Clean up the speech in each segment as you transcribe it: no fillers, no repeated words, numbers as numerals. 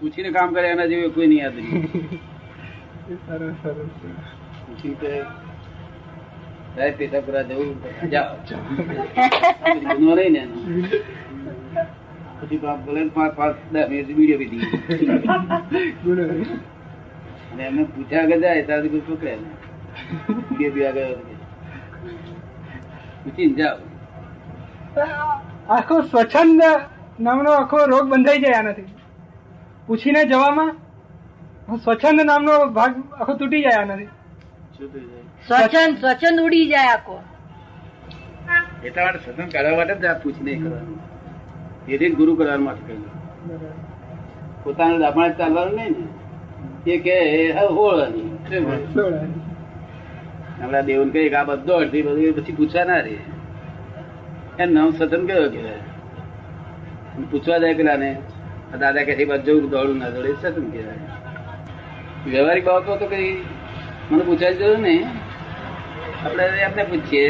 પૂછીને કામ કરે એના જેવી કોઈ નહીં યાદ. એમને પૂછ્યા આગળ જાય ત્યારથી કોઈ પકડે પૂછીને જાઓ. આખો સ્વચ્છંદ નામનો આખો રોગ બંધાઈ જાય આનાથી. પૂછીને જવામાં સ્વચ્છંદ નામનો ભાગ આખો તૂટી જાય આનાથી. સ્વચ્છંદ ઉડી જાય આખો. એટલા માટે સ્વચ્છંદ કાઢવા માટે જ પૂછીને કરવાનું. એ રીતે ગુરુ કરવા માટે કહ્યું. પોતાનું દબાણ ચાલવાનું નહીં ને. એ કે ઓળવાની આપણા દેવને કઈ આ બધો અડધી બધું પછી પૂછવા ના રે. એમ નામ સતન ગયો કેવાય. પૂછવા જાય પેલા ને દાદા કે જવું દોડું ના દોડે સતન કહેવાય. વ્યવહારિક બાબતો તો કઈ મને પૂછાય જવું ને. આપણે આપણે પૂછીએ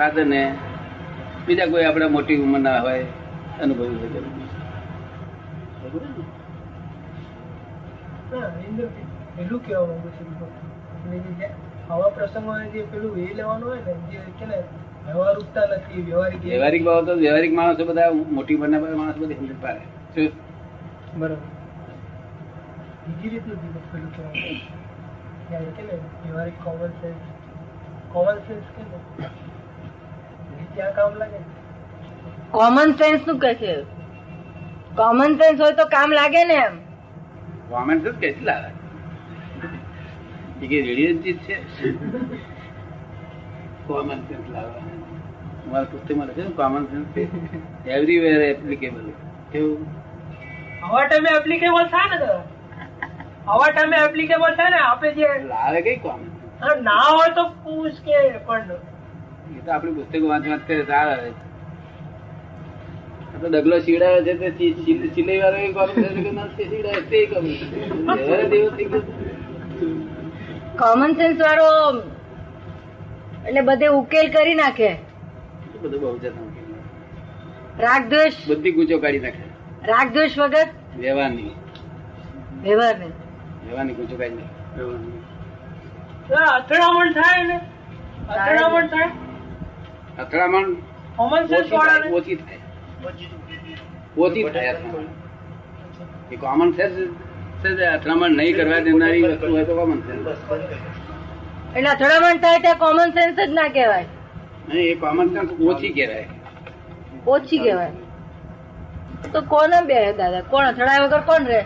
ફાધર ને, બીજા કોઈ આપણે મોટી ઉંમર ના હોય અનુભવી હોય. પેલું કેવા માંગુ છું, આવા પ્રસંગો જે પેલું એ લેવાનું હોય ને જે કે વ્યવહારિક બાબતો વ્યવહારિક માણસો બધા મોટી ઉંમરના માણસ બધા સમજ પાડે. બીજી રીતનું કોમન સેન્સ નું કહે છે. કોમન સેન્સ હોય તો કામ લાગે ને. એમ કોમન સેન્સ કેસી લાગે? રેડિયન ચીજ છે. કોમન સેન્સ લાવવા પુસ્તકમાં લખે ને કોમન સેન્સ એવરીવેર એપ્લિકેબલ. કેવું આવા ટાઈમે એપ્લિકેબલ થાય ને? આવા ટાઈમે એપ્લિકેબલ થાય ને. આપણે જે લાવે કઈ કોમન સેન્સ ના હોય તો પૂછ કે પણ એ તો આપણી પુસ્તક વાંચવા સારા. આપડે ડગલો સીવડાવે છે તે સિલાઈ વાળો એ કોમન સેન્સ સીવડાવે તે કોમન સેન્સ વાળો એટલે બધે ઉકેલ કરી નાખે. બધું બહુ જતા રાગદ્વેષ બધી ગુજો કાઢી નાખે. રાગદ્વેષ વગર વ્યવહારની ગુજો કાઢી નાખે. અથડામણ થાય ને અથડામણ થાય. અથડામણ કોમન સેન્સ વાળાને ઓછી થાય. ઓછી થાય એ કોમન સેન્સ છે. અથડામણ નહીં કરવા દેનારી વસ્તુ હોય તો કોમન સેન્સ. એટલે અથડામણ થાય ત્યાં કોમન સેન્સ જ ના કહેવાય. નહીં, એ કોમન સેન્સ ઓછી કહેવાય. ઓછી કહેવાય તો કોને બે દાદા? કોણ અથડાય વગર કોણ રે?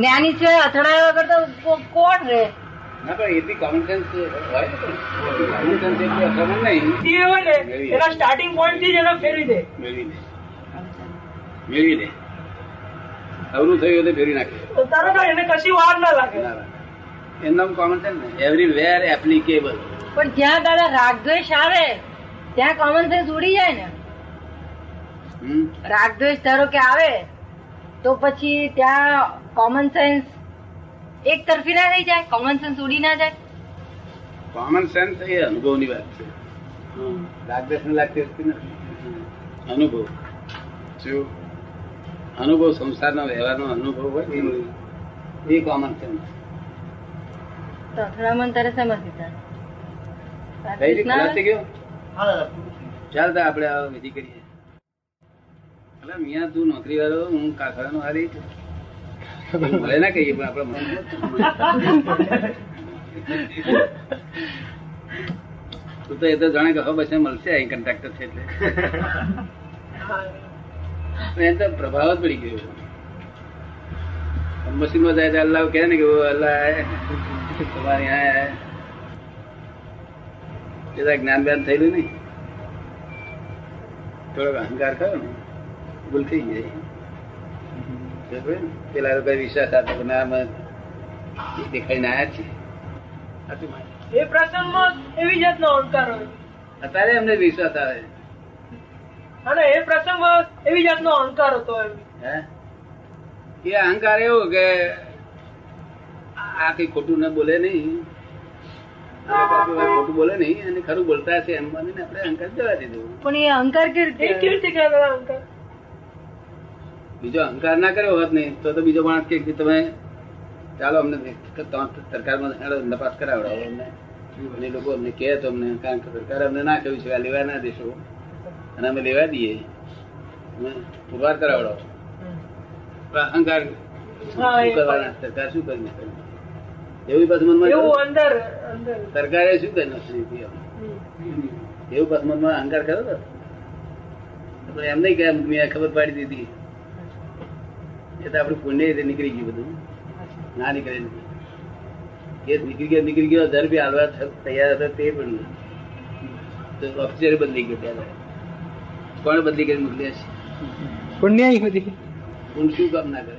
જ્ઞાની છે અથડાય વગર તો કોણ રે? ના પણ એટલી કોમન સેન્સ હોય ને. કોમન સેન્સ એટલી અથડામણ નહીં હોય ને. એના સ્ટાર્ટિંગ પોઈન્ટ થી જ એને ફેરવી દે. મેળવી દે અવરું થયું તો ફેરવી નાખે. તરત એને કશી વાર ના લાગે. એમનામ કોમન સેન્સ ને એવરીવેર એપ્લિકેબલ. પણ જ્યાં દાદા રાગદ્વેષ આવે ત્યાં કોમન સેન્સ ઉડી જાય ને. રાગદ્વેષ ધારો કે આવે તો પછી ત્યાં કોમન સેન્સ એક તરફી ના થઈ જાય. કોમન સેન્સ ઉડી ના જાય. કોમન સેન્સ એ અનુભવ ની વાત છે. રાગદ્વેષ ને લાગતી હતી ને અનુભવ. જો અનુભવ સંસારના વ્યવહારનો અનુભવ હોય એ કોમન સેન્સ. અથડામણ તારે સમજી ચાલ. આપડે વિધિ કરીએ. મિયા તું નોકરી વાળો, હું કાકડા નો હારી ભલે ના કહીએ પણ આપડે તું તો એ તો જાણે કે બસ મળશે અહીં કન્ટ્રાક્ટર છે એટલે એ તો પ્રભાવ જ પડી ગયો. મશીન માં જાય તો અલ્લાહ કહે ને કે અલ્લાહ તમારી હા જ્ઞાન બેન થયેલું નઈ. થોડોક અહંકાર થયો ને ભૂલ થઈ જાય. પેલા લોકો વિશ્વાસ આપતો દેખાઈને આયા છે. એ પ્રસંગમાં એવી જાતનો અહંકાર હોય. અત્યારે એમને વિશ્વાસ આવે અને એ પ્રસંગમાં એવી જાતનો અહંકાર હતો. એ અહંકાર એવો કે આ કઈ ખોટું ના બોલે નહીં, ખોટું બોલે નહીં અને ખરું બોલતા હશે એમ માની આપણે અહંકાર જવા દીધું. પણ એ અહંકાર કેવી રીતે? બીજો અહંકાર ના કર્યો હોત ને તો બીજો માણસ કે તમે ચાલો અમને સરકારમાં તપાસ કરાવડાવો, અમને લોકો અમને કહે તો અમને સરકારે અમને ના કહ્યું છે આ લેવા ના દેશો અને અમે લેવા દઈએ પુરવાર કરાવડાવો. અહંકાર સરકાર શું કરી એવું બસ મનમાં સરકારે શું કરી એવું બસ મનમાં અહંકાર કર્યો એમ નહી કે મેં ખબર પાડી દીધી એ તો આપડે પુણ્ય રીતે નીકળી ગયું, બધું ના નીકળે કેસ નીકળી ગયો દર બી હાલવા તૈયાર હતા તે પણ ઓફિસર બદલી ગયો. ત્યારે કોણ બદલી કરી મોકલી હશે? પુણ્ય શું કામ ના કરે